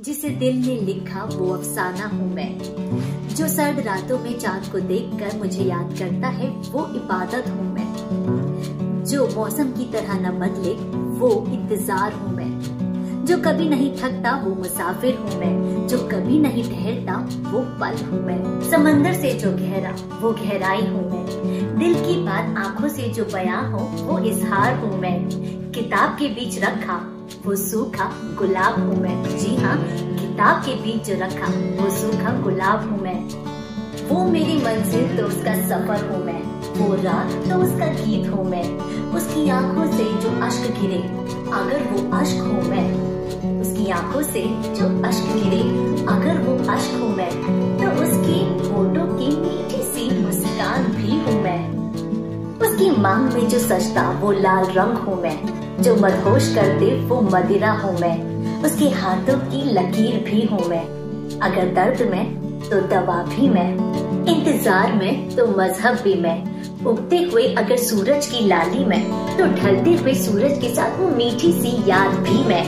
जिसे दिल ने लिखा वो अफसाना हूँ मैं, जो सर्द रातों में चांद को देखकर मुझे याद करता है वो इबादत हूँ मैं, जो मौसम की तरह न बदले वो इंतजार हूँ मैं, जो कभी नहीं थकता वो मुसाफिर हूँ मैं, जो कभी नहीं ठहरता वो पल हूँ मैं, समंदर से जो गहरा वो गहराई हूँ मैं, दिल की बात आंखों से जो बयां हो वो इजहार हूँ मैं, किताब के बीच रखा वो सूखा गुलाब हूँ मैं, जी हाँ किताब के बीच जो रखा वो सूखा गुलाब हूँ मैं, वो मेरी मंजिल तो उसका सफर हूँ मैं, वो रात तो उसका गीत हूँ मैं, उसकी आंखों से जो अश्क गिरे अगर वो अश्क हूँ मैं, उसकी आंखों से जो अश्क गिरे अगर वो अश्क हूँ मैं, तो उसकी होठों की मीठी सी मुस्कान भी हूँ मैं, उसकी मांग में जो सजता वो लाल रंग हूँ मैं, जो मदहोश कर दे वो मदिरा हूँ मैं, उसके हाथों की लकीर भी हूँ मैं, अगर दर्द में तो दवा भी मैं, इंतजार में तो मजहब भी मैं, उगते हुए अगर सूरज की लाली में तो ढलते हुए सूरज के साथ वो मीठी सी याद भी मैं,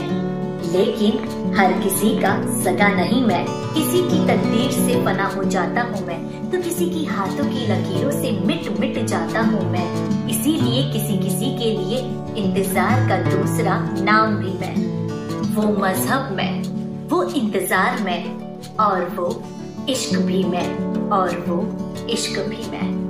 लेकिन हर किसी का सगा नहीं मैं, किसी की तकदीर से बना हो जाता हूँ मैं, तो किसी की हाथों की लकीरों से मिट मिट जाता हूँ मैं, इसीलिए किसी किसी के लिए इंतजार का दूसरा नाम भी मैं, वो मजहब मैं, वो इंतजार मैं, और वो इश्क भी मैं, और वो इश्क भी मैं।